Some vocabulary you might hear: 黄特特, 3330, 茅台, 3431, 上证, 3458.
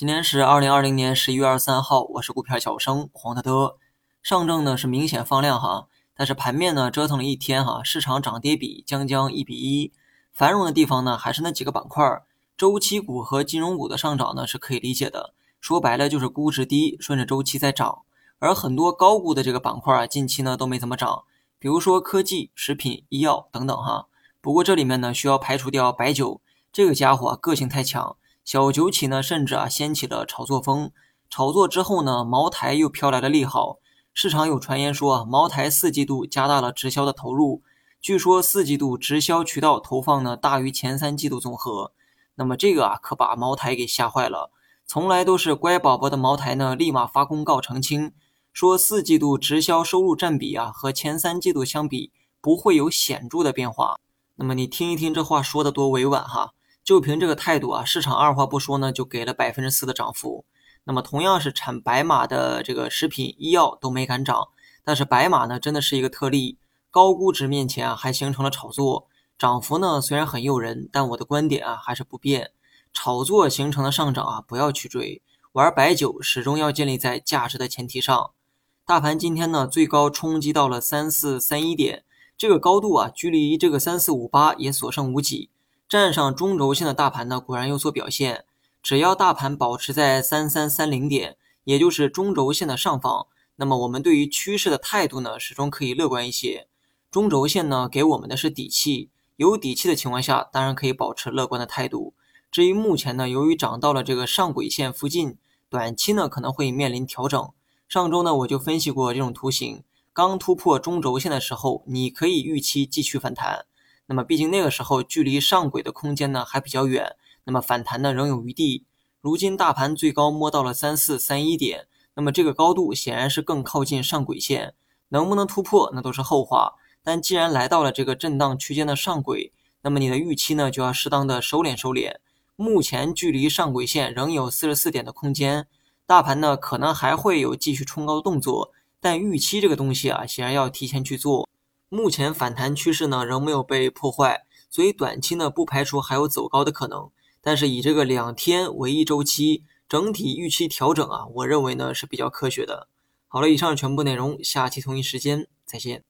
今天是2020年11月23号，我是股票小生黄特特。上证呢是明显放量哈，但是盘面呢折腾了一天哈，市场涨跌比将1比1。繁荣的地方呢还是那几个板块，周期股和金融股的上涨呢是可以理解的，说白了就是估值低，顺着周期在涨。而很多高估的这个板块近期呢都没怎么涨，比如说科技、食品、医药等等哈。不过这里面呢需要排除掉白酒，这个家伙个性太强，小酒企呢甚至掀起了炒作风。炒作之后呢，茅台又飘来了利好，市场有传言说茅台四季度加大了直销的投入，据说四季度直销渠道投放呢大于前三季度总和。那么这个可把茅台给吓坏了，从来都是乖宝宝的茅台呢立马发公告澄清，说四季度直销收入占比和前三季度相比不会有显著的变化。那么你听一听这话说的多委婉哈，就凭这个态度市场二话不说呢就给了 4% 的涨幅。那么同样是产白马的这个食品、医药都没敢涨，但是白马呢真的是一个特例，高估值面前还形成了炒作，涨幅呢虽然很诱人，但我的观点还是不变，炒作形成的上涨不要去追，玩白酒始终要建立在价值的前提上。大盘今天呢最高冲击到了3431点，这个高度距离这个3458也所剩无几。站上中轴线的大盘呢果然有所表现，只要大盘保持在3330点，也就是中轴线的上方，那么我们对于趋势的态度呢始终可以乐观一些。中轴线呢给我们的是底气，有底气的情况下当然可以保持乐观的态度。至于目前呢由于涨到了这个上轨线附近，短期呢可能会面临调整。上周呢我就分析过这种图形，刚突破中轴线的时候你可以预期继续反弹，那么毕竟那个时候距离上轨的空间呢还比较远，那么反弹呢仍有余地。如今大盘最高摸到了3431点，那么这个高度显然是更靠近上轨线，能不能突破那都是后话，但既然来到了这个震荡区间的上轨，那么你的预期呢就要适当的收敛。目前距离上轨线仍有44点的空间，大盘呢可能还会有继续冲高的动作，但预期这个东西显然要提前去做。目前反弹趋势呢仍没有被破坏，所以短期呢不排除还有走高的可能，但是以这个2天为一周期，整体预期调整我认为呢是比较科学的。好了，以上全部内容，下期同一时间再见。